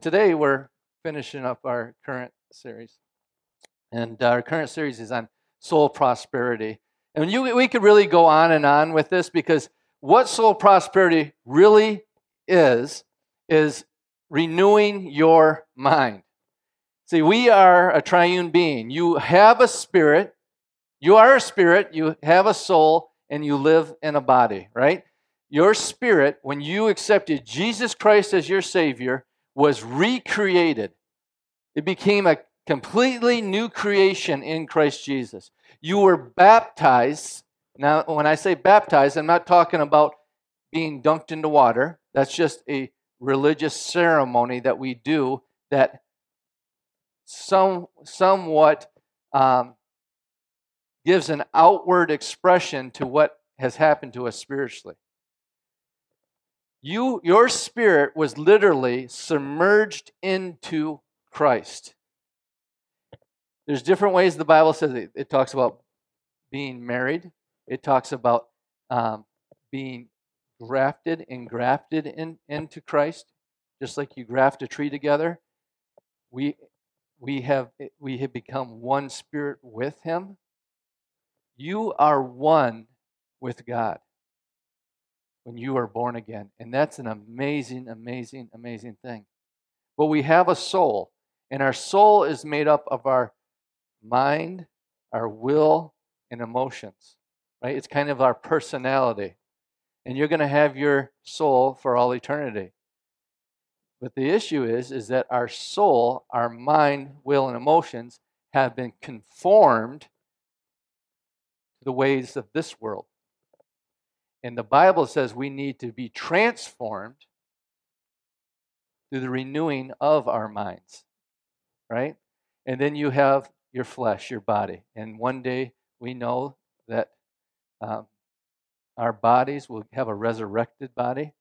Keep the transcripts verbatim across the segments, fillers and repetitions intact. But today we're finishing up our current series. And our current series is on soul prosperity. And you, we could really go on and on with this, because what soul prosperity really is, is renewing your mind. See, we are a triune being. You have a spirit, you are a spirit, you have a soul, and you live in a body, right? Your spirit, when you accepted Jesus Christ as your Savior, was recreated. It became a completely new creation in Christ Jesus. You were baptized. Now, when I say baptized, I'm not talking about being dunked into water. That's just a religious ceremony that we do that some, somewhat um, gives an outward expression to what has happened to us spiritually. You, your spirit was literally submerged into Christ. There's different ways the Bible says it. It talks about being married. It talks about um, being grafted and grafted in, into Christ, just like you graft a tree together. We we have we have become one spirit with Him. You are one with God when you are born again. And that's an amazing, amazing, amazing thing. But we have a soul, and our soul is made up of our mind, our will, and emotions, right? It's kind of our personality. And you're going to have your soul for all eternity. But the issue is, is that our soul, our mind, will, and emotions have been conformed to the ways of this world. And the Bible says we need to be transformed through the renewing of our minds, right? And then you have your flesh, your body. And one day we know that um, our bodies will have a resurrected body,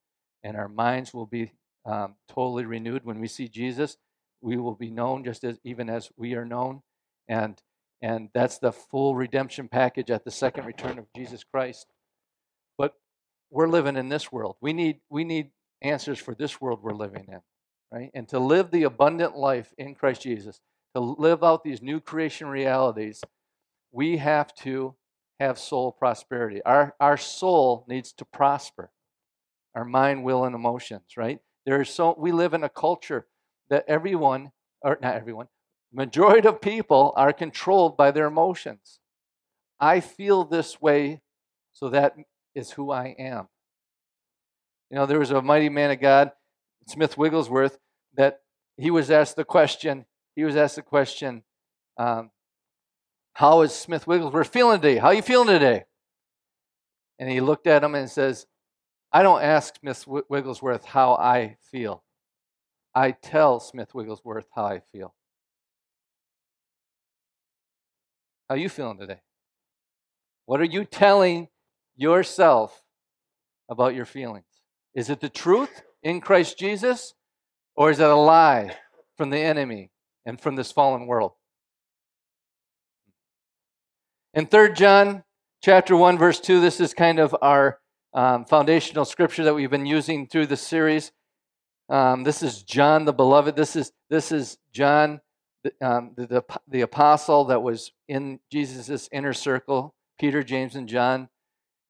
and our minds will be um, totally renewed. When we see Jesus, we will be known just as even as we are known. And, and that's the full redemption package at the second return of Jesus Christ. We're living in this world. We need we need answers for this world we're living in, right? And to live the abundant life in Christ Jesus, to live out these new creation realities, we have to have soul prosperity. Our our soul needs to prosper. Our mind, will, and emotions, right? There is so we live in a culture that everyone, or not everyone, majority of people are controlled by their emotions. I feel this way, so that is who I am. You know, there was a mighty man of God, Smith Wigglesworth, that he was asked the question, he was asked the question, um, how is Smith Wigglesworth feeling today? How are you feeling today? And he looked at him and says, I don't ask Smith Wigglesworth how I feel. I tell Smith Wigglesworth how I feel. How are you feeling today? What are you telling yourself about your feelings? Is it the truth in Christ Jesus, or is it a lie from the enemy and from this fallen world? In Third John chapter one, verse two, this is kind of our um, foundational scripture that we've been using through the series. Um, this is John the Beloved. This is this is John, um, the, the, the apostle that was in Jesus' inner circle, Peter, James, and John.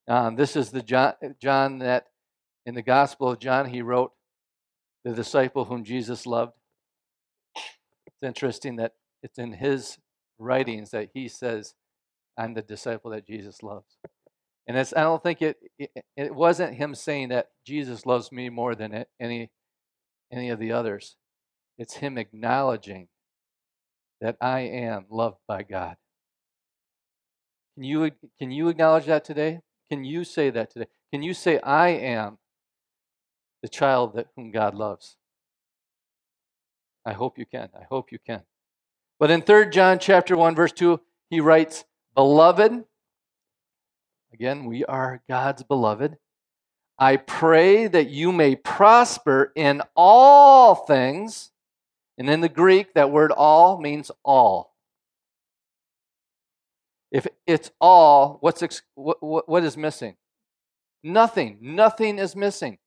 Um, this is the John, John that in the Gospel of John, he wrote, the disciple whom Jesus loved. It's interesting that it's in his writings that he says, I'm the disciple that Jesus loves. And it's, I don't think it, it, it wasn't him saying that Jesus loves me more than any, any of the others. It's him acknowledging that I am loved by God. Can you, can you acknowledge that today? Can you say that today? Can you say, I am the child that whom God loves? I hope you can. I hope you can. But in Third John chapter one, verse two, he writes, Beloved, again, we are God's beloved. I pray that you may prosper in all things. And in the Greek, that word all means all. If it's all, what's ex- what, what, what is missing? Nothing. Nothing is missing.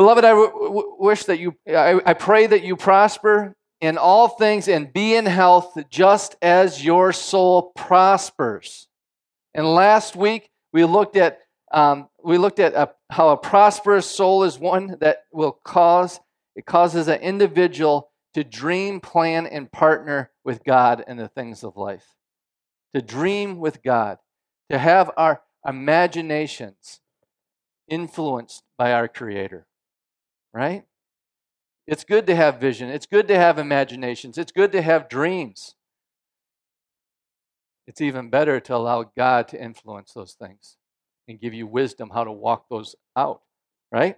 Beloved, I w- w- wish that you, I, I pray that you prosper in all things and be in health just as your soul prospers. And last week, we looked at um, we looked at a, how a prosperous soul is one that will cause, it causes an individual to dream, plan, and partner with God in the things of life. To dream with God, to have our imaginations influenced by our Creator, right? It's good to have vision. It's good to have imaginations. It's good to have dreams. It's even better to allow God to influence those things and give you wisdom how to walk those out, right?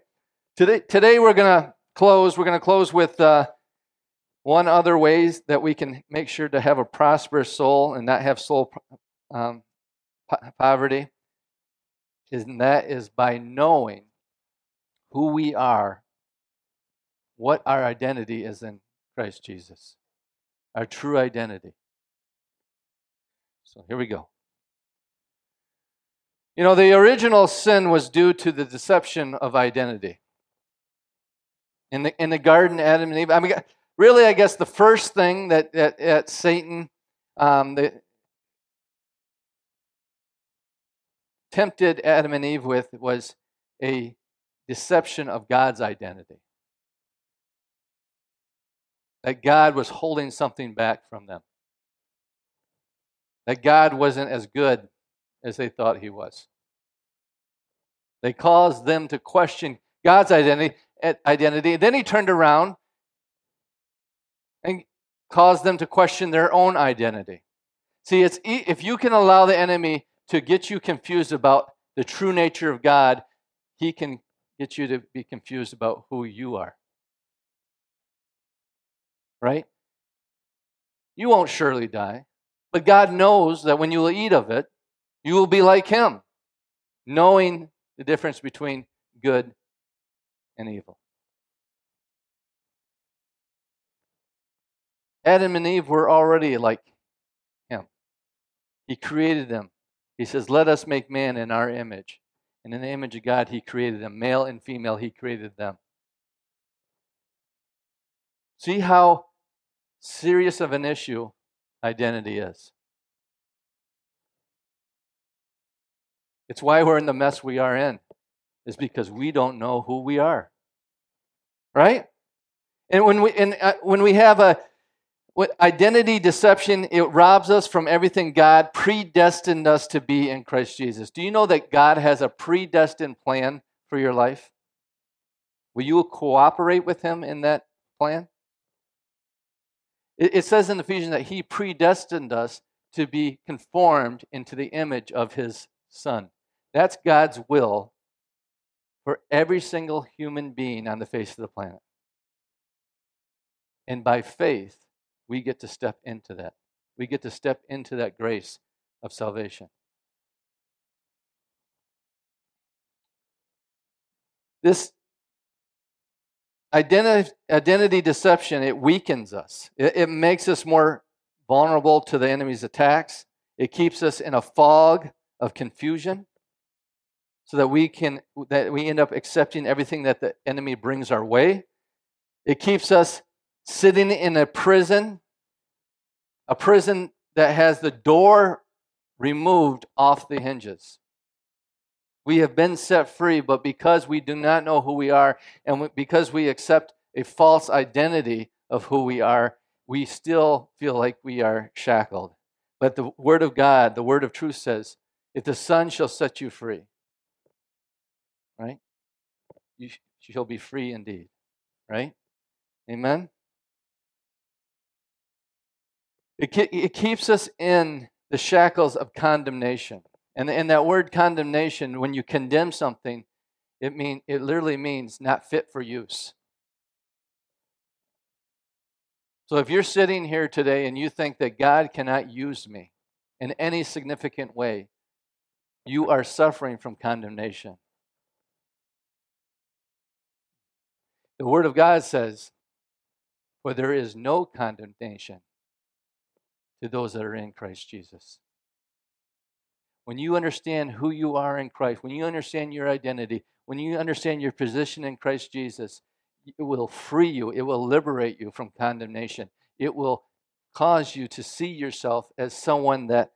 Today, today we're going to close. We're going to close with uh, one other ways that we can make sure to have a prosperous soul and not have soul um, po- poverty, and that is by knowing who we are, what our identity is in Christ Jesus, our true identity. So here we go. You know, the original sin was due to the deception of identity. In the in the garden, Adam and Eve. I mean, really, I guess the first thing that that, that Satan um, the, tempted Adam and Eve with was a deception of God's identity. That God was holding something back from them. That God wasn't as good as they thought he was. They caused them to question God's identity. Identity. Then he turned around and caused them to question their own identity. See, it's if you can allow the enemy to get you confused about the true nature of God, he can get you to be confused about who you are. Right? You won't surely die. But God knows that when you will eat of it, you will be like him, knowing the difference between good and evil. Adam and Eve were already like him. He created them. He says, "Let us make man in our image." And in the image of God, he created them. Male and female, he created them. See how serious of an issue identity is. It's why we're in the mess we are in, is because we don't know who we are, right? And when we and uh, when we have a what identity deception, it robs us from everything God predestined us to be in Christ Jesus. Do you know that God has a predestined plan for your life? Will you cooperate with him in that plan? It says in Ephesians that he predestined us to be conformed into the image of his Son. That's God's will for every single human being on the face of the planet. And by faith, we get to step into that. We get to step into that grace of salvation. This Identity, identity deception, it weakens us. It, it makes us more vulnerable to the enemy's attacks. It keeps us in a fog of confusion so that we can that we end up accepting everything that the enemy brings our way. It keeps us sitting in a prison, a prison that has the door removed off the hinges. We have been set free, but because we do not know who we are, and because we accept a false identity of who we are, we still feel like we are shackled. But the Word of God, the Word of truth says, if the Son shall set you free, right? You shall be free indeed, right? Amen? It, ke- it keeps us in the shackles of condemnation. And, and that word condemnation, when you condemn something, it mean it literally means not fit for use. So if you're sitting here today and you think that God cannot use me in any significant way, you are suffering from condemnation. The Word of God says, "For there is no condemnation to those that are in Christ Jesus." When you understand who you are in Christ, when you understand your identity, When you understand your position in Christ Jesus, it will free you. It will liberate you from condemnation. It will cause you to see yourself as someone that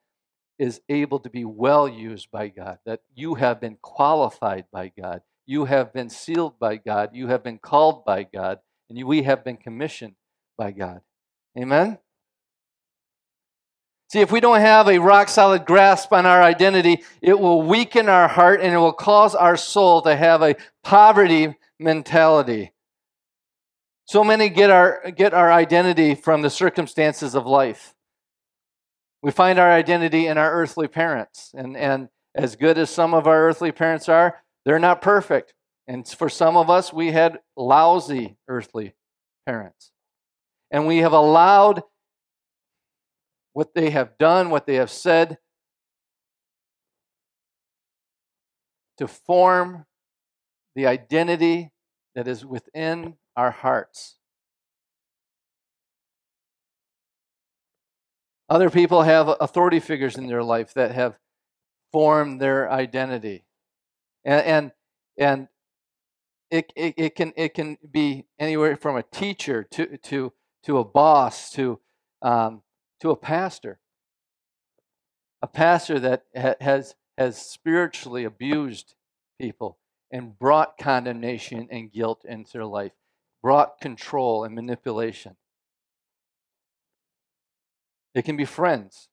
is able to be well used by God, that you have been qualified by God, you have been sealed by God, you have been called by God, and we have been commissioned by God. Amen? See, if we don't have a rock-solid grasp on our identity, it will weaken our heart and it will cause our soul to have a poverty mentality. So many get our, get our identity from the circumstances of life. We find our identity in our earthly parents. And, and as good as some of our earthly parents are, they're not perfect. And for some of us, we had lousy earthly parents. And we have allowed what they have done, what they have said, to form the identity that is within our hearts. Other people have authority figures in their life that have formed their identity, and and, and it, it it can it can be anywhere from a teacher to to to a boss to um, to a pastor, a pastor that has has spiritually abused people and brought condemnation and guilt into their life, brought control and manipulation. It can be friends,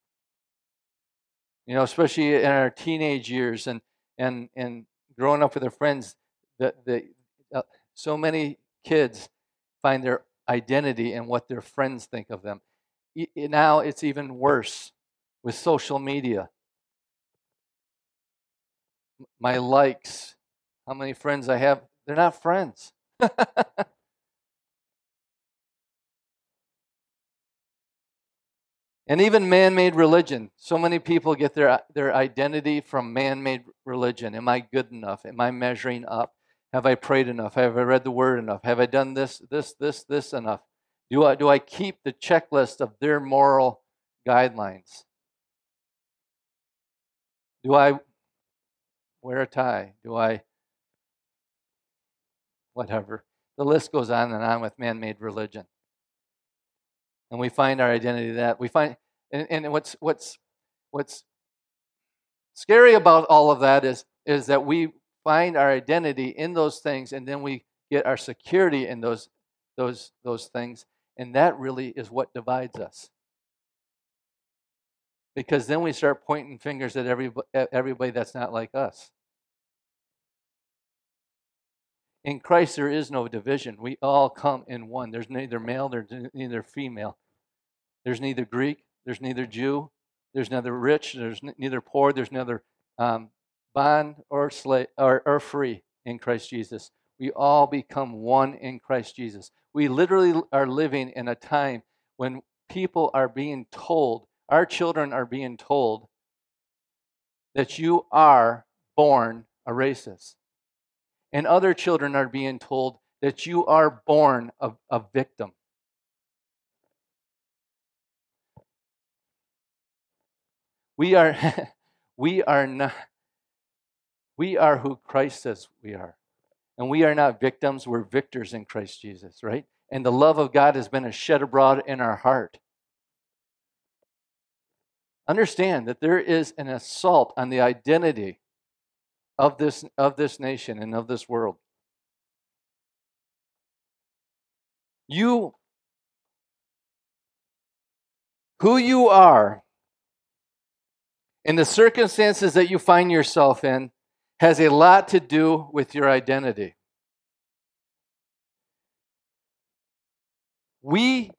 you know, especially in our teenage years and and and growing up with their friends. That the, uh, so many kids find their identity in what their friends think of them. E- now it's even worse with social media. My likes, how many friends I have? They're not friends. And even man-made religion. So many people get their, their identity from man-made religion. Am I good enough? Am I measuring up? Have I prayed enough? Have I read the Word enough? Have I done this, this, this, this enough? Do I, do I keep the checklist of their moral guidelines? Do I wear a tie? Do I whatever? The list goes on and on with man-made religion. And we find our identity that we find, and, and what's what's what's scary about all of that is is that we find our identity in those things, and then we get our security in those those those things, and that really is what divides us. Because then we start pointing fingers at everybody, at everybody that's not like us. In Christ, there is no division. We all come in one. There's neither male, there's neither female. There's neither Greek, there's neither Jew, there's neither rich, there's neither poor, there's neither um, bond or slave or, or free in Christ Jesus. We all become one in Christ Jesus. We literally are living in a time when people are being told, our children are being told, that you are born a racist. And other children are being told that you are born a, a victim. We are, we are not, we are who Christ says we are. And we are not victims, we're victors in Christ Jesus, right? And the love of God has been shed abroad in our heart. Understand that there is an assault on the identity of this of this nation and of this world. You, who you are, and the circumstances that you find yourself in has a lot to do with your identity. We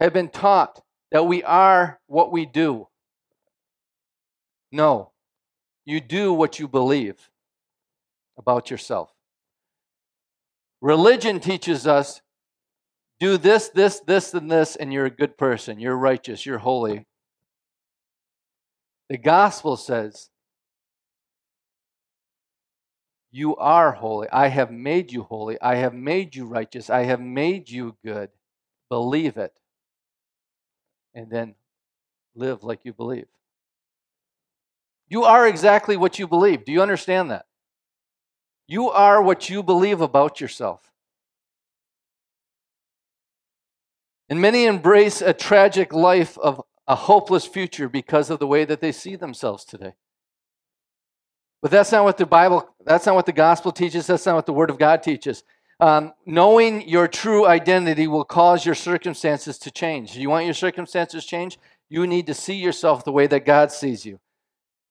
have been taught that we are what we do. No, you do what you believe about yourself. Religion teaches us, do this, this, this, and this, and you're a good person, you're righteous, you're holy. The gospel says, you are holy. I have made you holy. I have made you righteous. I have made you good. Believe it. And then live like you believe. You are exactly what you believe. Do you understand that? You are what you believe about yourself. And many embrace a tragic life of a hopeless future because of the way that they see themselves today. But that's not what the Bible, that's not what the gospel teaches, that's not what the Word of God teaches. Um, knowing your true identity will cause your circumstances to change. You want your circumstances to change? You need to see yourself the way that God sees you,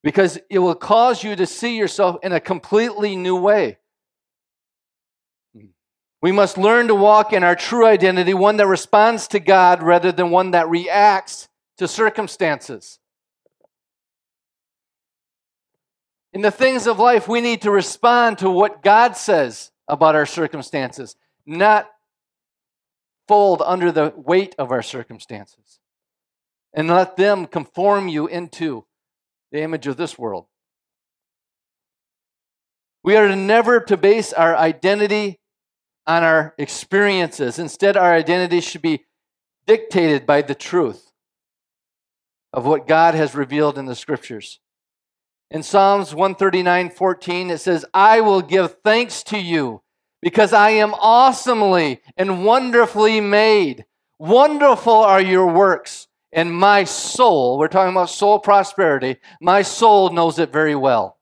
because it will cause you to see yourself in a completely new way. We must learn to walk in our true identity, one that responds to God rather than one that reacts to circumstances. In the things of life, we need to respond to what God says about our circumstances, not fold under the weight of our circumstances and let them conform you into the image of this world. We are never to base our identity on our experiences. Instead, our identity should be dictated by the truth of what God has revealed in the Scriptures. In Psalms one thirty-nine fourteen, it says, "I will give thanks to you because I am awesomely and wonderfully made. Wonderful are your works, and my soul," we're talking about soul prosperity, "my soul knows it very well."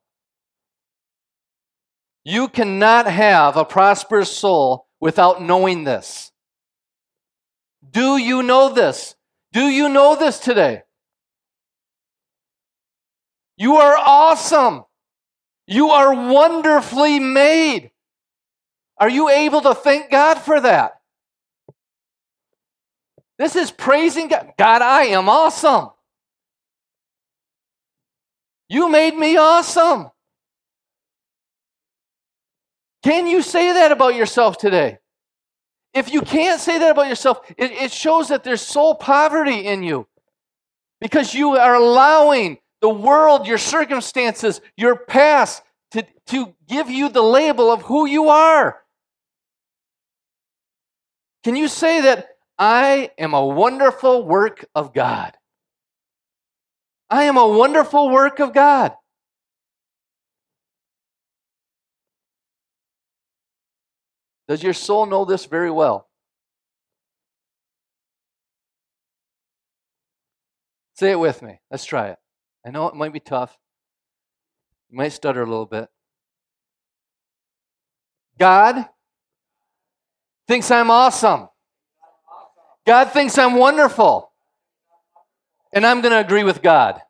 You cannot have a prosperous soul without knowing this. Do you know this? Do you know this today? You are awesome. You are wonderfully made. Are you able to thank God for that? This is praising God. God, I am awesome. You made me awesome. Can you say that about yourself today? If you can't say that about yourself, it, it shows that there's soul poverty in you, because you are allowing the world, your circumstances, your past to, to give you the label of who you are. Can you say that I am a wonderful work of God? I am a wonderful work of God. Does your soul know this very well? Say it with me. Let's try it. I know it might be tough. You might stutter a little bit. God thinks I'm awesome. God thinks I'm wonderful. And I'm going to agree with God.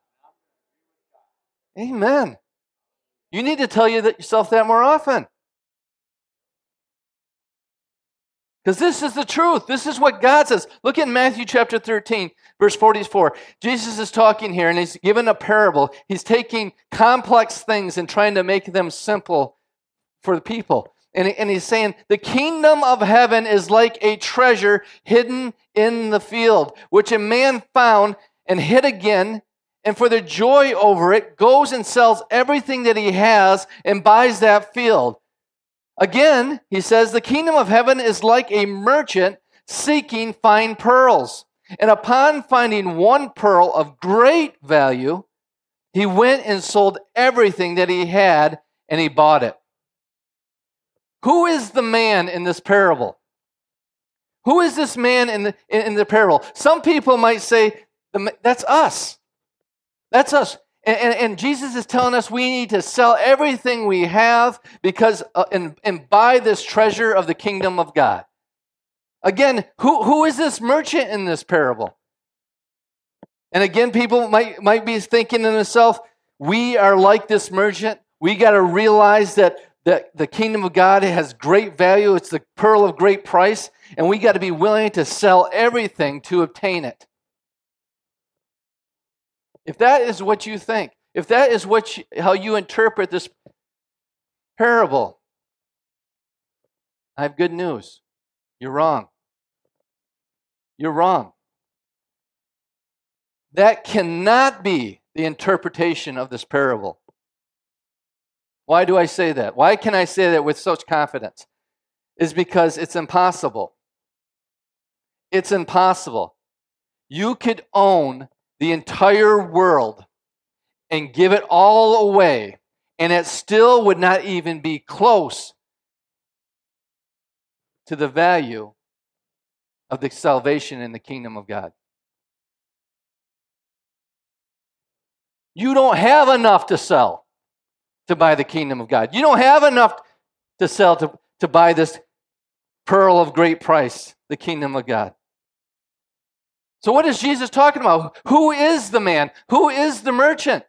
Amen. You need to tell yourself that more often, because this is the truth. This is what God says. Look at Matthew chapter thirteen, verse forty-four. Jesus is talking here, and he's given a parable. He's taking complex things and trying to make them simple for the people. And, and he's saying, the kingdom of heaven is like a treasure hidden in the field, which a man found and hid again, and for the joy over it, goes and sells everything that he has and buys that field. Again, he says, the kingdom of heaven is like a merchant seeking fine pearls. And upon finding one pearl of great value, he went and sold everything that he had, and he bought it. Who is the man in this parable? Who is this man in the, in the parable? Some people might say, that's us. That's us. And, and, and Jesus is telling us we need to sell everything we have because uh, and, and buy this treasure of the kingdom of God. Again, who, who is this merchant in this parable? And again, people might, might be thinking to themselves, we are like this merchant. We got to realize that, that the kingdom of God has great value. It's the pearl of great price, and we got to be willing to sell everything to obtain it. If that is what you think, if that is what you, how you interpret this parable, I have good news. You're wrong. You're wrong. That cannot be the interpretation of this parable. Why do I say that? Why can I say that with such confidence? It's because it's impossible. It's impossible. You could own the entire world and give it all away and it still would not even be close to the value of the salvation in the kingdom of God. You don't have enough to sell to buy the kingdom of God. You don't have enough to sell to, to buy this pearl of great price, the kingdom of God. So what is Jesus talking about? Who is the man? Who is the merchant?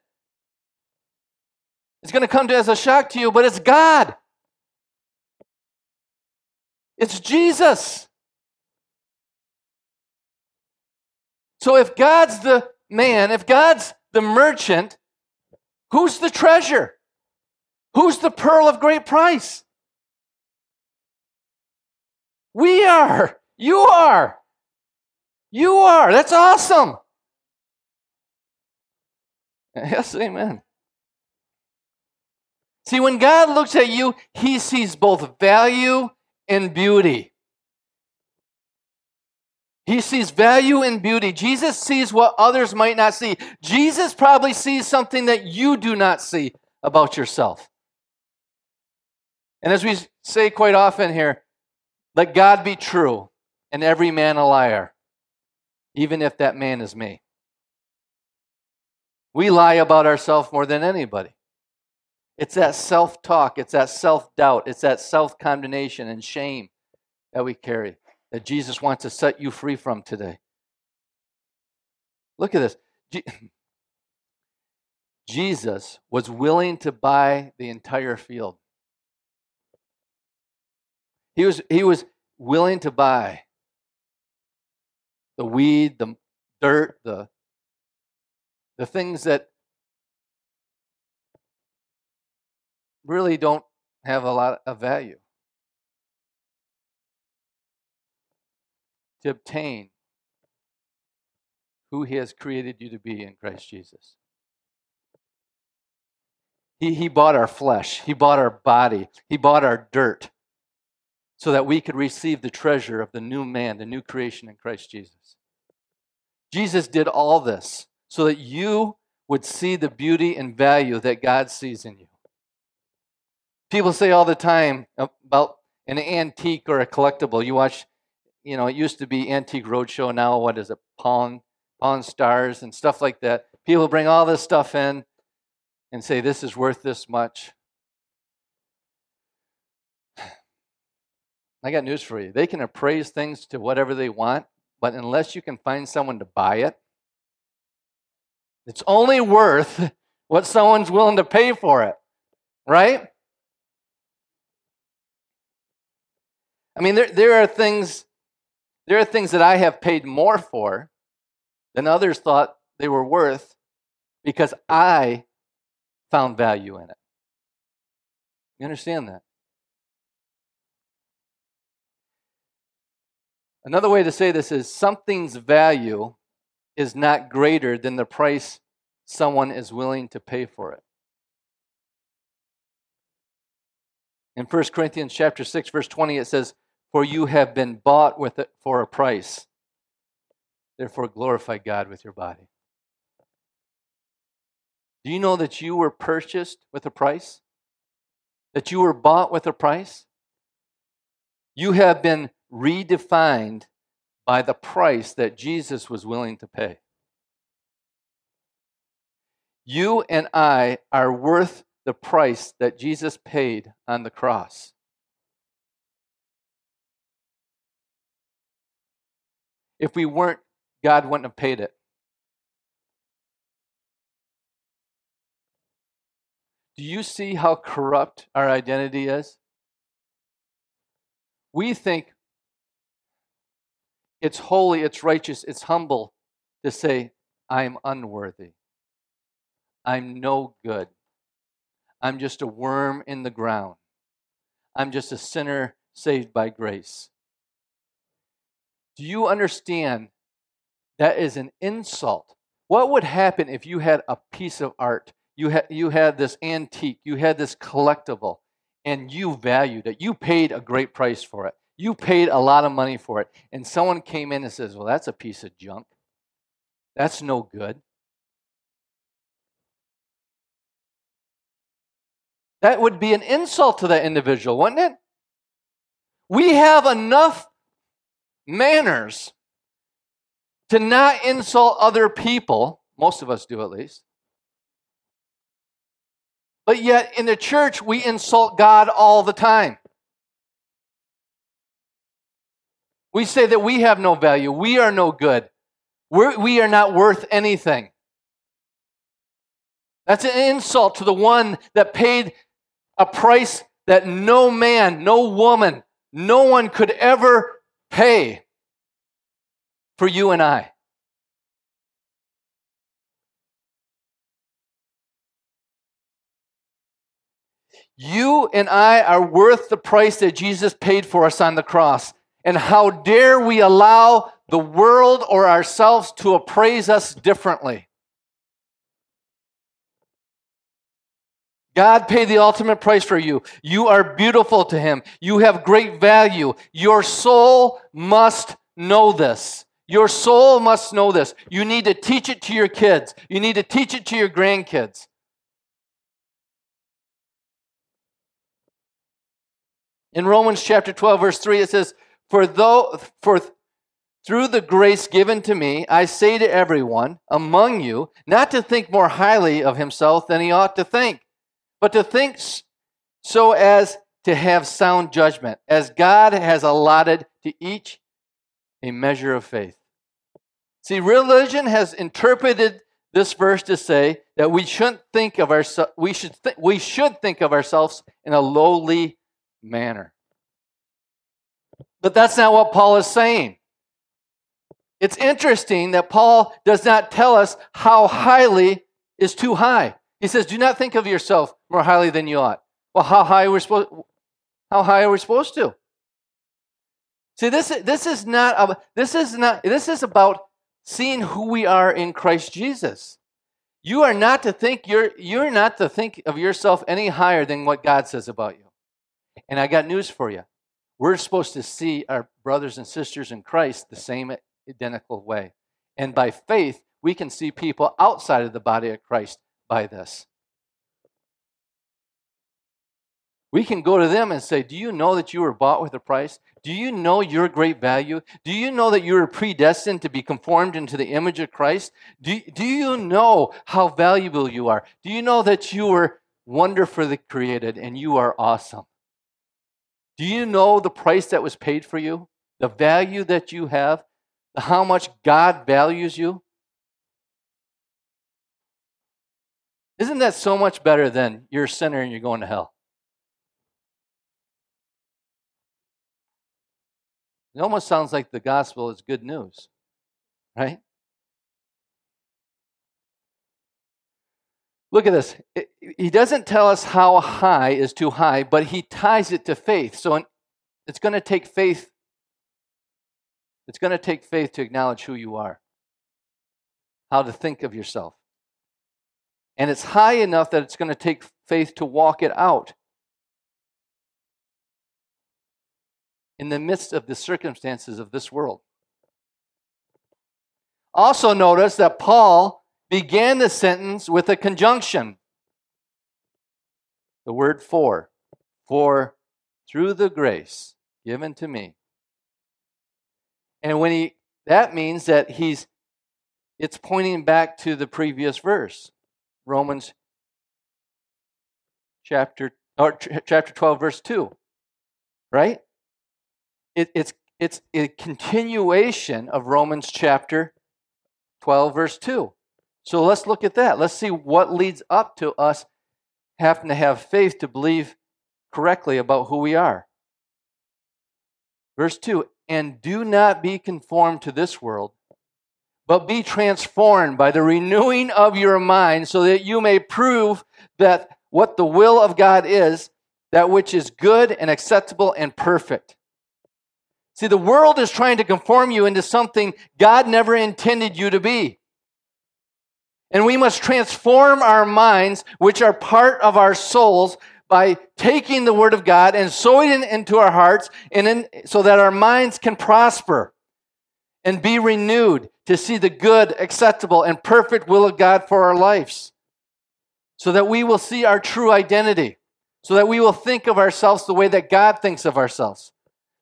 It's going to come as a shock to you, but it's God. It's Jesus. So if God's the man, if God's the merchant, who's the treasure? Who's the pearl of great price? We are. You are. You are. That's awesome. Yes, amen. See, when God looks at you, he sees both value and beauty. He sees value and beauty. Jesus sees what others might not see. Jesus probably sees something that you do not see about yourself. And as we say quite often here, let God be true and every man a liar, even if that man is me. We lie about ourselves more than anybody. It's that self-talk, it's that self-doubt, it's that self-condemnation and shame that we carry, that Jesus wants to set you free from today. Look at this. Je- Jesus was willing to buy the entire field. He was, he was willing to buy the weed, the dirt, the, the things that really don't have a lot of value, to obtain who he has created you to be in Christ Jesus. He, he bought our flesh. He bought our body. He bought our dirt so that we could receive the treasure of the new man, the new creation in Christ Jesus. Jesus did all this so that you would see the beauty and value that God sees in you. People say all the time about an antique or a collectible. You watch, you know, it used to be Antique Roadshow. Now, what is it? Pawn, Pawn Stars and stuff like that. People bring all this stuff in and say, this is worth this much. I got news for you. They can appraise things to whatever they want, but unless you can find someone to buy it, it's only worth what someone's willing to pay for it, right? I mean, there, there are things, there are things that I have paid more for than others thought they were worth because I found value in it. You understand that? Another way to say this is something's value is not greater than the price someone is willing to pay for it. In First Corinthians chapter six, verse twenty, it says, "For you have been bought with it for a price. Therefore glorify God with your body." Do you know that you were purchased with a price? That you were bought with a price? You have been redefined by the price that Jesus was willing to pay. You and I are worth the price that Jesus paid on the cross. If we weren't, God wouldn't have paid it. Do you see how corrupt our identity is? We think it's holy, it's righteous, it's humble to say, I'm unworthy. I'm no good. I'm just a worm in the ground. I'm just a sinner saved by grace. Do you understand that is an insult? What would happen if you had a piece of art, you had, you had this antique, you had this collectible, and you valued it? You paid a great price for it. You paid a lot of money for it. And someone came in and says, well, that's a piece of junk. That's no good. That would be an insult to that individual, wouldn't it? We have enough manners to not insult other people. Most of us do, at least. But yet, in the church, we insult God all the time. We say that we have no value. We are no good. We're, we are not worth anything. That's an insult to the one that paid a price that no man, no woman, no one could ever pay for you and I. You and I are worth the price that Jesus paid for us on the cross. And how dare we allow the world or ourselves to appraise us differently? God paid the ultimate price for you. You are beautiful to Him. You have great value. Your soul must know this. Your soul must know this. You need to teach it to your kids. You need to teach it to your grandkids. In Romans chapter twelve, verse three, it says, For though, for through the grace given to me, I say to everyone among you, not to think more highly of himself than he ought to think, but to think so as to have sound judgment, as God has allotted to each a measure of faith. See, religion has interpreted this verse to say that we shouldn't think of ourselves. We should th- we should think of ourselves in a lowly manner. But that's not what Paul is saying. It's interesting that Paul does not tell us how highly is too high. He says, do not think of yourself more highly than you ought. Well, how high are we supposed, how high are we supposed to? See, this, this is not, this is not, this is about seeing who we are in Christ Jesus. You are not to think, you're, you're not to think of yourself any higher than what God says about you. And I got news for you. We're supposed to see our brothers and sisters in Christ the same identical way. And by faith, we can see people outside of the body of Christ by this. We can go to them and say, do you know that you were bought with a price? Do you know your great value? Do you know that you were predestined to be conformed into the image of Christ? Do, do you know how valuable you are? Do you know that you were wonderfully created and you are awesome? Do you know the price that was paid for you? The value that you have? How much God values you? Isn't that so much better than you're a sinner and you're going to hell? It almost sounds like the gospel is good news, right? Look at this. He doesn't tell us how high is too high, but he ties it to faith. So it's going to take faith. It's going to take faith to acknowledge who you are, how to think of yourself. And it's high enough that it's going to take faith to walk it out. In the midst of the circumstances of this world. Also notice that Paul began the sentence with a conjunction. The word for. For through the grace given to me. And when he that means that he's it's pointing back to the previous verse. Romans chapter or chapter twelve verse two. Right? It, it's it's a continuation of Romans chapter twelve verse two. So let's look at that. Let's see what leads up to us having to have faith to believe correctly about who we are. Verse two, and do not be conformed to this world, but be transformed by the renewing of your mind so that you may prove that what the will of God is, that which is good and acceptable and perfect. See, the world is trying to conform you into something God never intended you to be. And we must transform our minds, which are part of our souls, by taking the Word of God and sowing it into our hearts and in, so that our minds can prosper and be renewed to see the good, acceptable, and perfect will of God for our lives so that we will see our true identity. so that we will think of ourselves the way that God thinks of ourselves.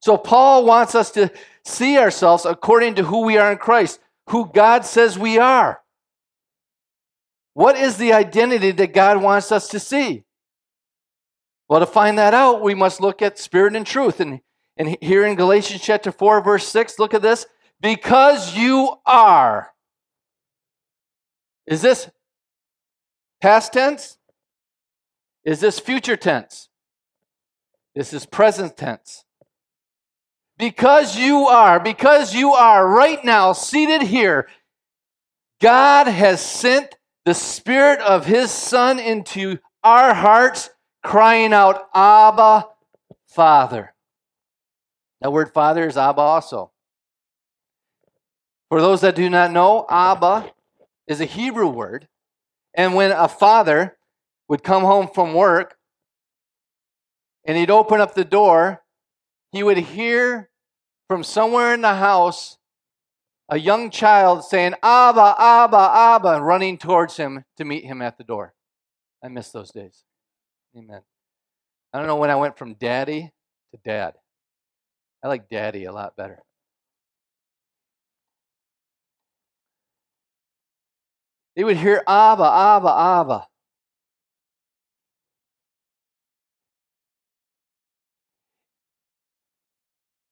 So Paul wants us to see ourselves according to who we are in Christ, who God says we are. What is the identity that God wants us to see? Well, to find that out, we must look at spirit and truth. And, and here in Galatians chapter four, verse six, look at this. Because you are. Is this past tense? Is this future tense? This is present tense. Because you are, because you are right now seated here, God has sent the Spirit of His Son into our hearts, crying out, Abba, Father. That word Father is Abba also. For those that do not know, Abba is a Hebrew word. And when a father would come home from work and he'd open up the door, he would hear from somewhere in the house a young child saying, Abba, Abba, Abba, and running towards him to meet him at the door. I miss those days. Amen. I don't know when I went from daddy to dad. I like daddy a lot better. They would hear Abba, Abba, Abba.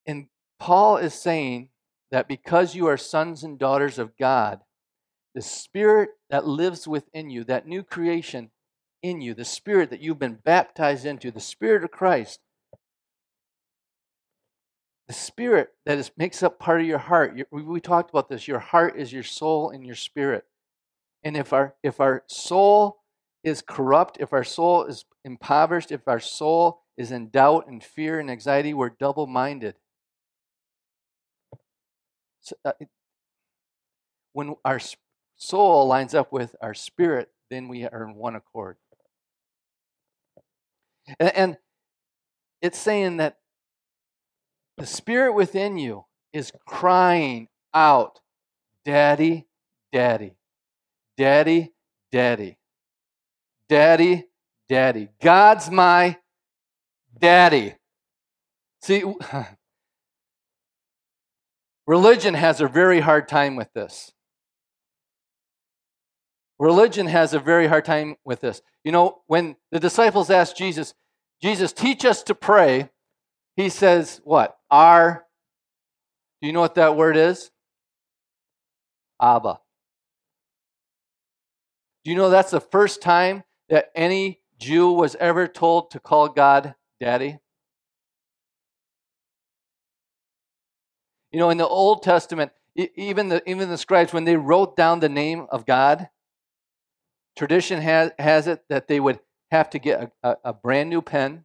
And Paul is saying that because you are sons and daughters of God, the Spirit that lives within you, that new creation in you, the Spirit that you've been baptized into, the Spirit of Christ, the Spirit that is, makes up part of your heart. Your, we talked about this. Your heart is your soul and your spirit. And if our, if our soul is corrupt, if our soul is impoverished, if our soul is in doubt and fear and anxiety, we're double-minded. So, uh, it, when our soul lines up with our spirit, then we are in one accord. And, and it's saying that the spirit within you is crying out, Daddy, Daddy, Daddy, Daddy, Daddy, Daddy. God's my Daddy. See, religion has a very hard time with this. Religion has a very hard time with this. You know, when the disciples asked Jesus, Jesus, teach us to pray, he says, what? Our, do you know what that word is? Abba. Do you know that's the first time that any Jew was ever told to call God Daddy? You know, in the Old Testament, even the even the scribes, when they wrote down the name of God, tradition has, has it that they would have to get a, a, a brand new pen.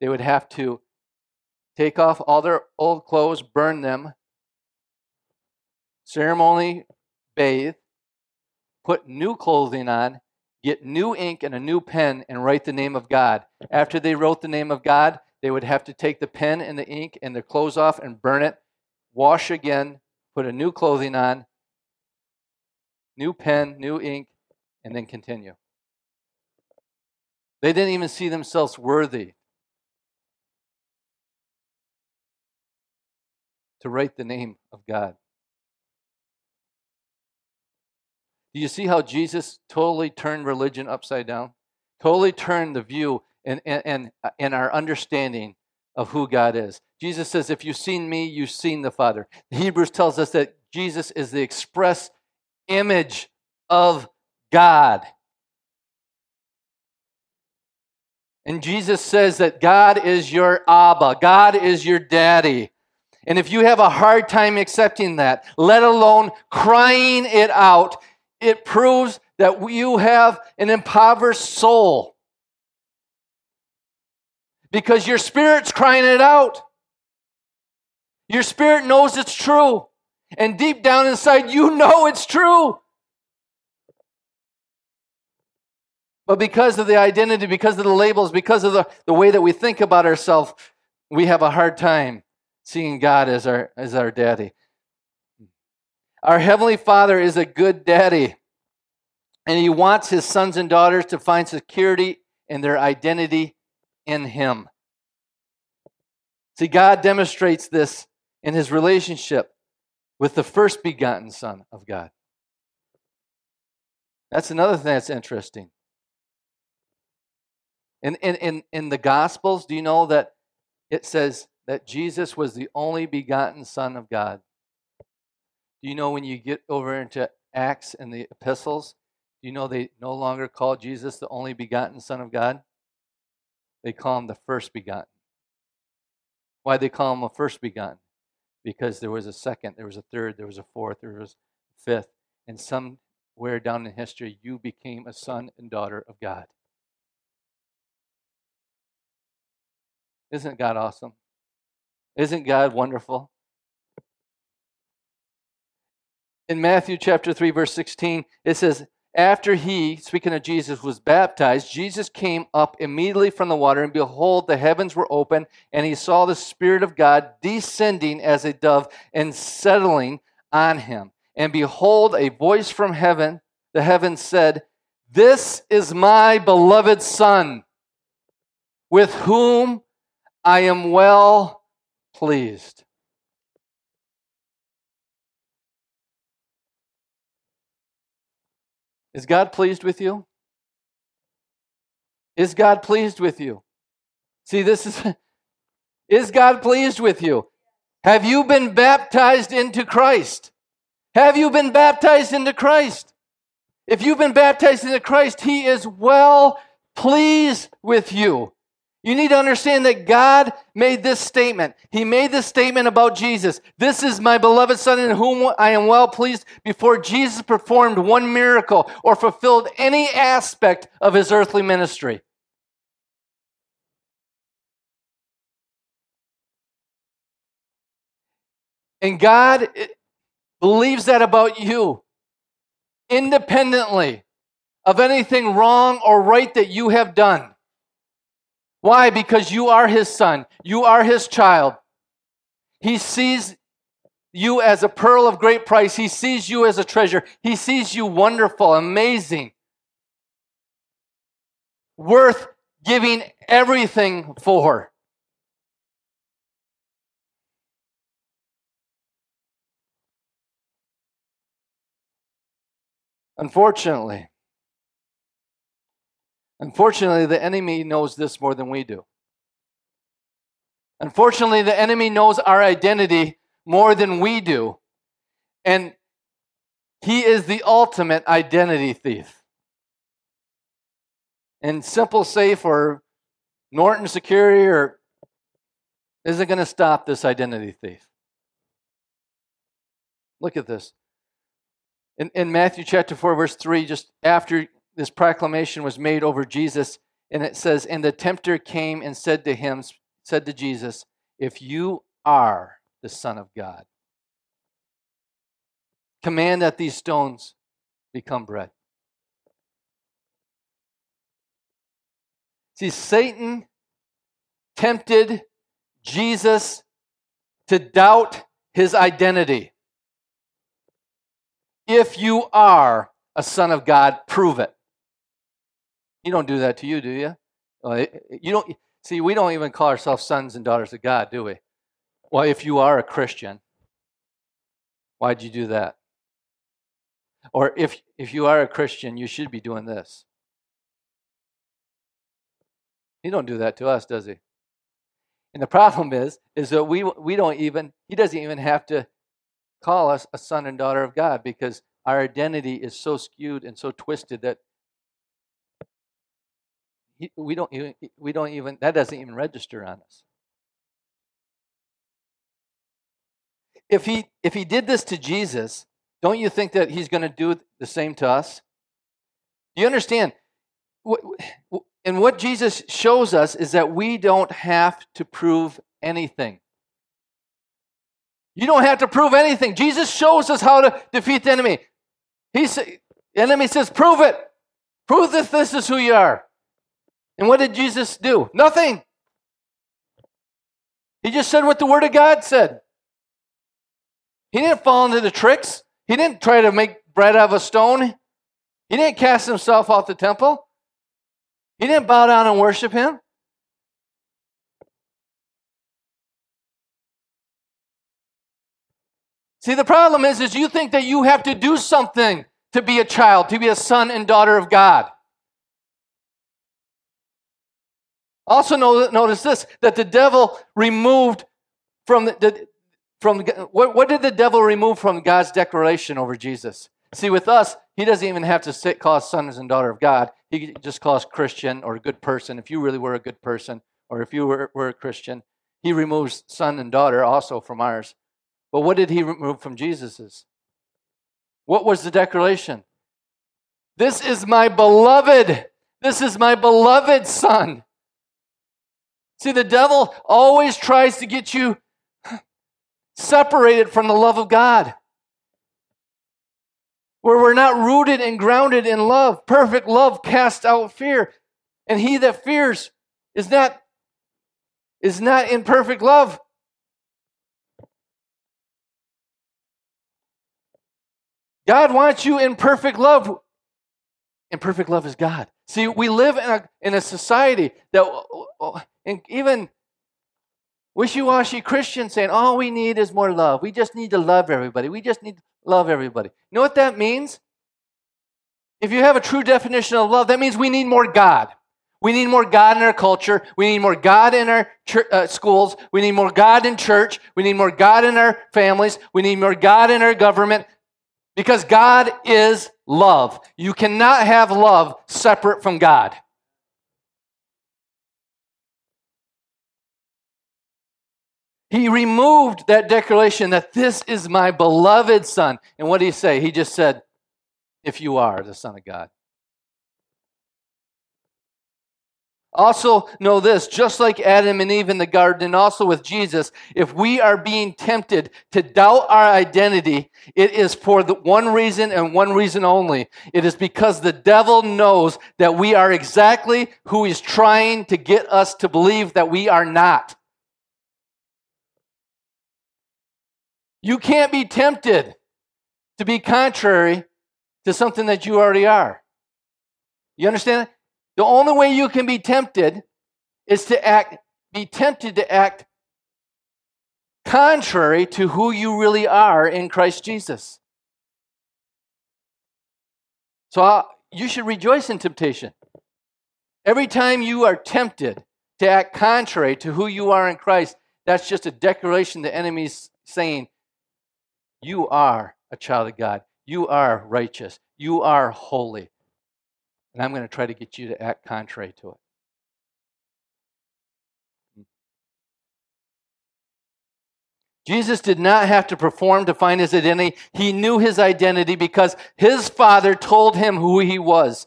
They would have to take off all their old clothes, burn them, ceremonially bathe, put new clothing on, get new ink and a new pen, and write the name of God. After they wrote the name of God, they would have to take the pen and the ink and their clothes off and burn it, wash again, put a new clothing on, new pen, new ink, and then continue. They didn't even see themselves worthy to write the name of God. Do you see how Jesus totally turned religion upside down? Totally turned the view And, and and our understanding of who God is. Jesus says, if you've seen me, you've seen the Father. Hebrews tells us that Jesus is the express image of God. And Jesus says that God is your Abba. God is your Daddy. And if you have a hard time accepting that, let alone crying it out, it proves that you have an impoverished soul. Because your spirit's crying it out. Your spirit knows it's true. And deep down inside, you know it's true. But because of the identity, because of the labels, because of the, the way that we think about ourselves, we have a hard time seeing God as our, as our daddy. Our Heavenly Father is a good daddy. And He wants His sons and daughters to find security and their identity in Him. See, God demonstrates this in His relationship with the first begotten Son of God. That's another thing that's interesting. In, in, in, in the Gospels, do you know that it says that Jesus was the only begotten Son of God? Do you know when you get over into Acts and the epistles, do you know they no longer call Jesus the only begotten Son of God? They call Him the first begotten. Why they call Him the first begotten? Because there was a second, there was a third, there was a fourth, there was a fifth. And somewhere down in history, you became a son and daughter of God. Isn't God awesome? Isn't God wonderful? In Matthew chapter three, verse sixteen, it says, after He, speaking of Jesus, was baptized, Jesus came up immediately from the water, and behold, the heavens were open, and He saw the Spirit of God descending as a dove and settling on Him. And behold, a voice from heaven, the heavens said, "This is my beloved Son, with whom I am well pleased." Is God pleased with you? Is God pleased with you? See, this is, is God pleased with you? Have you been baptized into Christ? Have you been baptized into Christ? If you've been baptized into Christ, He is well pleased with you. You need to understand that God made this statement. He made this statement about Jesus. This is my beloved Son in whom I am well pleased, before Jesus performed one miracle or fulfilled any aspect of His earthly ministry. And God believes that about you, independently of anything wrong or right that you have done. Why? Because you are His son. You are His child. He sees you as a pearl of great price. He sees you as a treasure. He sees you wonderful, amazing, worth giving everything for. Unfortunately, Unfortunately, the enemy knows this more than we do. Unfortunately, the enemy knows our identity more than we do. And he is the ultimate identity thief. And Simple Safe or Norton Security or isn't going to stop this identity thief. Look at this. In, in Matthew chapter four, verse three, just after this proclamation was made over Jesus, and it says, and the tempter came and said to him, said to Jesus, if you are the Son of God, command that these stones become bread. See, Satan tempted Jesus to doubt His identity. If you are a son of God, prove it. You don't do that to you, do you? You don't. See, we don't even call ourselves sons and daughters of God, do we? Well, if you are a Christian, why'd you do that? Or if if you are a Christian, you should be doing this. He don't do that to us, does he? And the problem is, is that we we don't even. He doesn't even have to call us a son and daughter of God, because our identity is so skewed and so twisted that we don't even, we don't even, that doesn't even register on us. If he, if he did this to Jesus, don't you think that he's going to do the same to us? Do you understand? And what Jesus shows us is that we don't have to prove anything. You don't have to prove anything. Jesus shows us how to defeat the enemy. He say, the enemy says, prove it. Prove that this is who you are. And what did Jesus do? Nothing. He just said what the Word of God said. He didn't fall into the tricks. He didn't try to make bread out of a stone. He didn't cast himself off the temple. He didn't bow down and worship him. See, the problem is, is you think that you have to do something to be a child, to be a son and daughter of God. Also notice this, that the devil removed from, the, from what, what did the devil remove from God's declaration over Jesus? See, with us, he doesn't even have to sit, call us sons and daughter of God. He just calls Christian or a good person, if you really were a good person, or if you were, were a Christian. He removes son and daughter also from ours. But what did he remove from Jesus's? What was the declaration? This is my beloved. This is my beloved son. See, the devil always tries to get you separated from the love of God, where we're not rooted and grounded in love. Perfect love casts out fear. And he that fears is not, is not in perfect love. God wants you in perfect love, and perfect love is God. See, we live in a, in a society that and even wishy-washy Christians saying, all we need is more love. We just need to love everybody. We just need to love everybody. You know what that means? If you have a true definition of love, that means we need more God. We need more God in our culture. We need more God in our church, uh, schools. We need more God in church. We need more God in our families. We need more God in our government. Because God is love. You cannot have love separate from God. He removed that declaration that this is my beloved son. And what did he say? He just said, if you are the son of God. Also know this, just like Adam and Eve in the garden and also with Jesus, if we are being tempted to doubt our identity, it is for the one reason and one reason only. It is because the devil knows that we are exactly who he's trying to get us to believe that we are not. You can't be tempted to be contrary to something that you already are. You understand that? The only way you can be tempted is to act, be tempted to act contrary to who you really are in Christ Jesus. So I'll, you should rejoice in temptation. Every time you are tempted to act contrary to who you are in Christ, that's just a declaration the enemy's saying, you are a child of God. You are righteous. You are holy. And I'm going to try to get you to act contrary to it. Jesus did not have to perform to find his identity. He knew his identity because his Father told him who he was.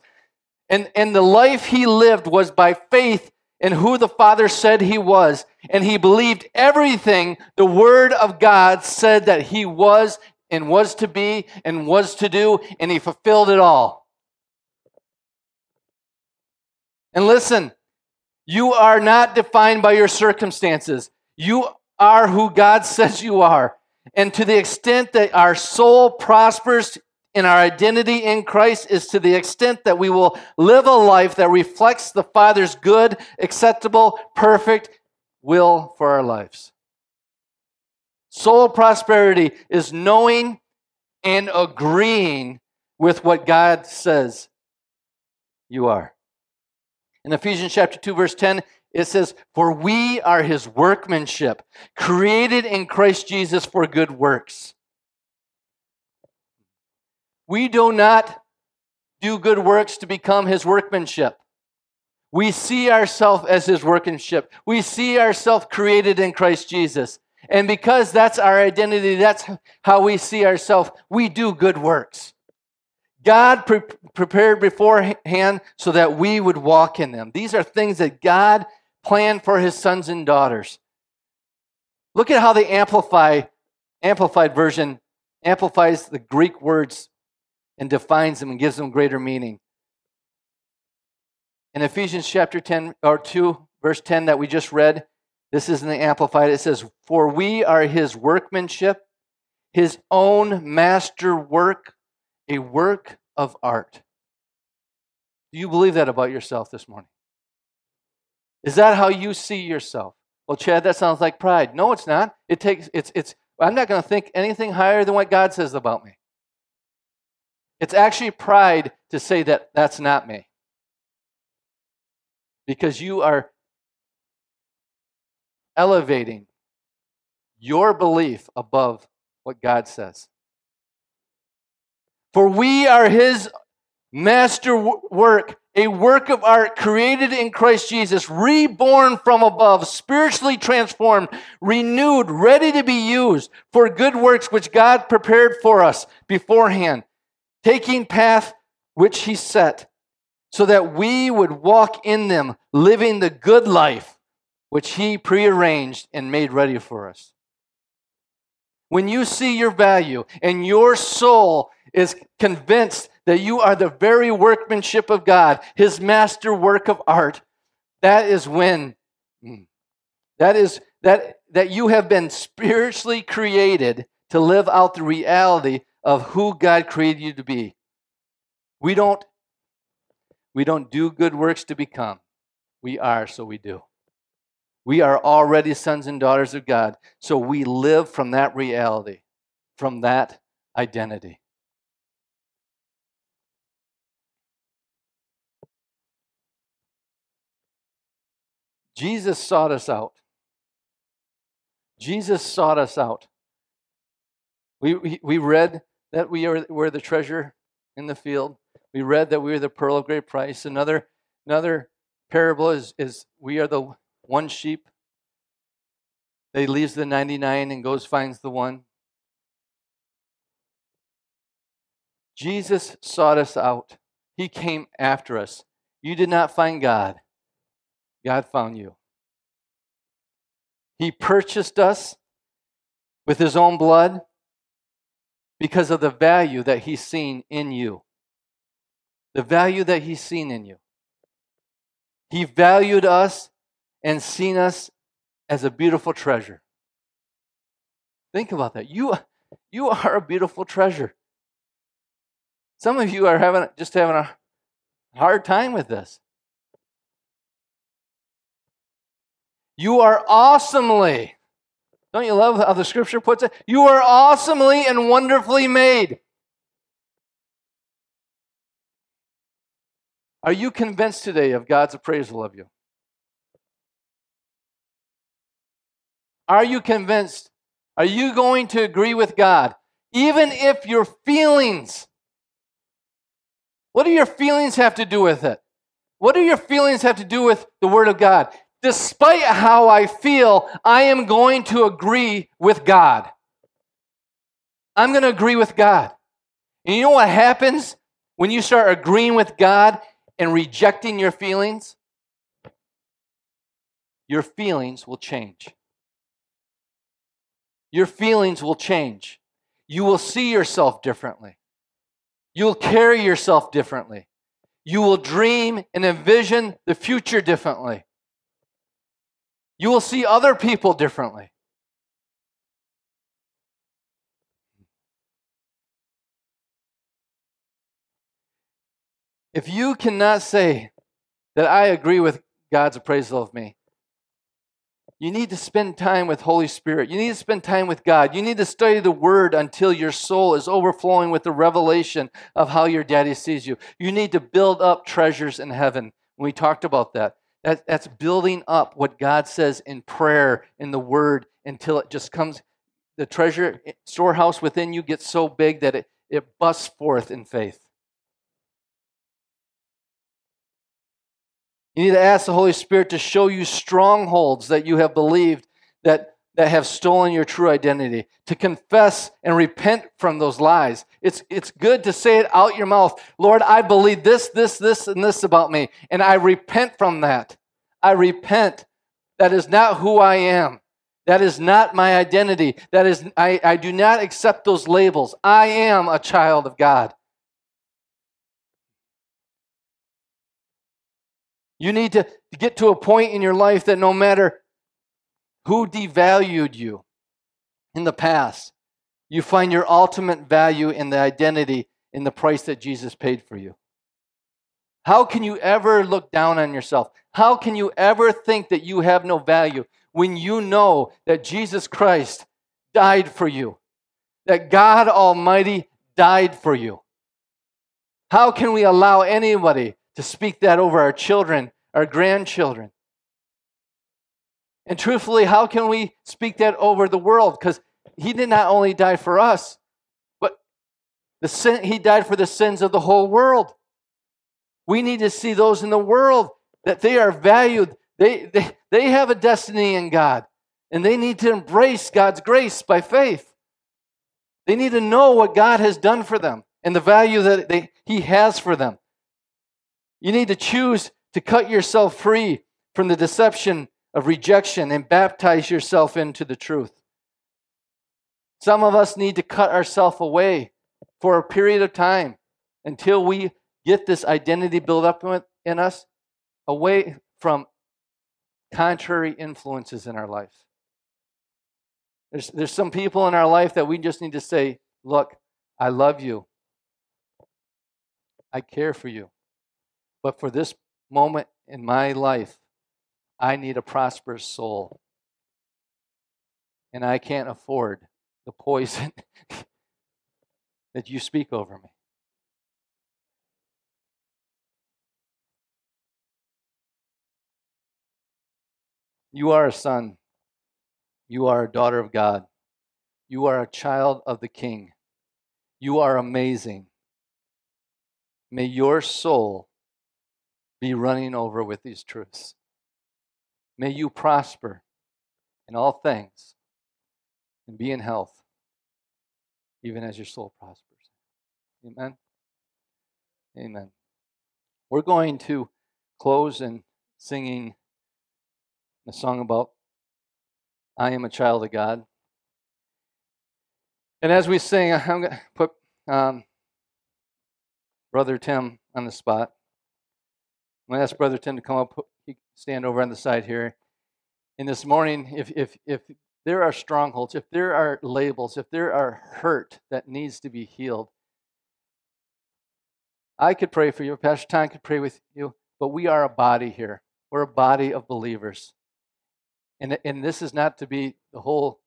And, and the life he lived was by faith in who the Father said he was. And he believed everything the Word of God said that he was and was to be and was to do, and he fulfilled it all. And listen, you are not defined by your circumstances. You are who God says you are. And to the extent that our soul prospers in our identity in Christ is to the extent that we will live a life that reflects the Father's good, acceptable, perfect will for our lives. Soul prosperity is knowing and agreeing with what God says you are. In Ephesians chapter two, verse ten, it says, for we are his workmanship, created in Christ Jesus for good works. We do not do good works to become his workmanship. We see ourselves as his workmanship. We see ourselves created in Christ Jesus. And because that's our identity, that's how we see ourselves, we do good works. God pre- prepared beforehand so that we would walk in them. These are things that God planned for his sons and daughters. Look at how the amplify, amplified version amplifies the Greek words and defines them and gives them greater meaning. In Ephesians chapter ten or two, verse ten that we just read, this is in the amplified. It says, "For we are his workmanship, his own master work." A work of art. Do you believe that about yourself this morning? Is that how you see yourself? Well, Chad, that sounds like pride. No, it's not. It takes, it's, it's, I'm not going to think anything higher than what God says about me. It's actually pride to say that that's not me. Because you are elevating your belief above what God says. For we are his masterwork, a work of art created in Christ Jesus, reborn from above, spiritually transformed, renewed, ready to be used for good works which God prepared for us beforehand, taking path which he set, so that we would walk in them, living the good life which he prearranged and made ready for us. When you see your value and your soul is convinced that you are the very workmanship of God, his master work of art, that is when, that is, that, that you have been spiritually created to live out the reality of who God created you to be. We don't, we don't do good works to become. We are, so we do. We are already sons and daughters of God, so we live from that reality, from that identity. Jesus sought us out. Jesus sought us out. We, we, we read that we are, were the treasure in the field. We read that we are the pearl of great price. Another, another parable is, is we are the one sheep. They leaves the ninety-nine and goes finds the one. Jesus sought us out. He came after us. You did not find God. God found you. He purchased us with his own blood because of the value that he's seen in you. The value that he's seen in you. He valued us and seen us as a beautiful treasure. Think about that. You, you are a beautiful treasure. Some of you are having just having a hard time with this. You are awesomely, don't you love how the scripture puts it? You are awesomely and wonderfully made. Are you convinced today of God's appraisal of you? Are you convinced? Are you going to agree with God? Even if your feelings, what do your feelings have to do with it? What do your feelings have to do with the Word of God? Despite how I feel, I am going to agree with God. I'm going to agree with God. And you know what happens when you start agreeing with God and rejecting your feelings? Your feelings will change. Your feelings will change. You will see yourself differently. You'll carry yourself differently. You will dream and envision the future differently. You will see other people differently. If you cannot say that I agree with God's appraisal of me, you need to spend time with Holy Spirit. You need to spend time with God. You need to study the Word until your soul is overflowing with the revelation of how your daddy sees you. You need to build up treasures in heaven. We talked about that. that that's building up what God says in prayer, in the Word, until it just comes, the treasure storehouse within you gets so big that it, it busts forth in faith. You need to ask the Holy Spirit to show you strongholds that you have believed that, that have stolen your true identity, to confess and repent from those lies. It's, it's good to say it out your mouth. Lord, I believe this, this, this, and this about me, and I repent from that. I repent. That is not who I am. That is not my identity. That is, I, I do not accept those labels. I am a child of God. You need to get to a point in your life that no matter who devalued you in the past, you find your ultimate value in the identity, in the price that Jesus paid for you. How can you ever look down on yourself? How can you ever think that you have no value when you know that Jesus Christ died for you, that God Almighty died for you? How can we allow anybody to speak that over our children, our grandchildren? And truthfully, how can we speak that over the world? Because he did not only die for us, but the sin, he died for the sins of the whole world. We need to see those in the world that they are valued. They, they, they have a destiny in God, and they need to embrace God's grace by faith. They need to know what God has done for them and the value that they, he has for them. You need to choose to cut yourself free from the deception of rejection and baptize yourself into the truth. Some of us need to cut ourselves away for a period of time until we get this identity built up in us, away from contrary influences in our life. There's, there's some people in our life that we just need to say, look, I love you. I care for you. But for this moment in my life, I need a prosperous soul. And I can't afford the poison that you speak over me. You are a son. You are a daughter of God. You are a child of the King. You are amazing. May your soul be running over with these truths. May you prosper in all things and be in health, even as your soul prospers. Amen? Amen. We're going to close in singing a song about I am a child of God. And as we sing, I'm going to put um, Brother Tim on the spot. I'm going to ask Brother Tim to come up. He can stand over on the side here. And this morning, if, if, if there are strongholds, if there are labels, if there are hurt that needs to be healed, I could pray for you. Pastor Tom could pray with you. But we are a body here. We're a body of believers. And, and this is not to be the whole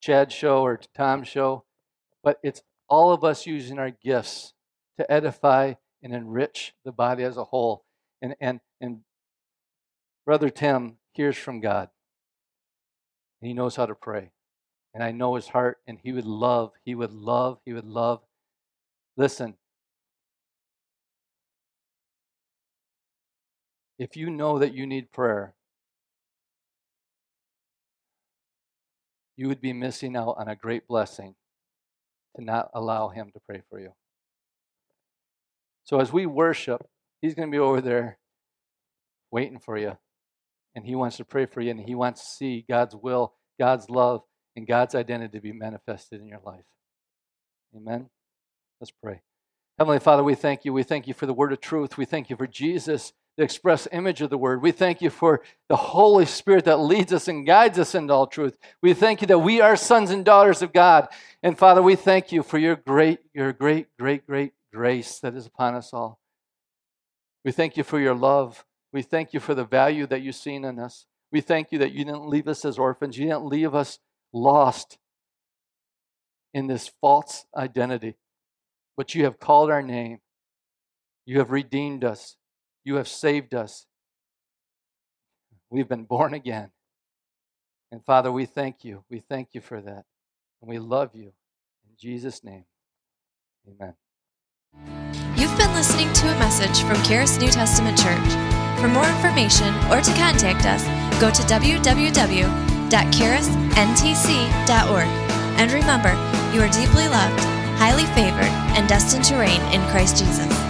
Chad show or Tom show, but it's all of us using our gifts to edify and enrich the body as a whole. And, and, and Brother Tim hears from God. And he knows how to pray. And I know his heart, and he would love, he would love, he would love. Listen, if you know that you need prayer, you would be missing out on a great blessing to not allow him to pray for you. So as we worship, he's going to be over there waiting for you. And he wants to pray for you, and he wants to see God's will, God's love, and God's identity be manifested in your life. Amen? Let's pray. Heavenly Father, we thank you. We thank you for the word of truth. We thank you for Jesus, the express image of the word. We thank you for the Holy Spirit that leads us and guides us into all truth. We thank you that we are sons and daughters of God. And Father, we thank you for your great, your great, great, great grace that is upon us all. We thank you for your love. We thank you for the value that you've seen in us. We thank you that you didn't leave us as orphans. You didn't leave us lost in this false identity. But you have called our name. You have redeemed us. You have saved us. We've been born again. And Father, we thank you. We thank you for that. And we love you. In Jesus' name, amen. You've been listening to a message from Karis New Testament Church. For more information or to contact us, go to w w w dot karis n t c dot org. And remember, you are deeply loved, highly favored, and destined to reign in Christ Jesus.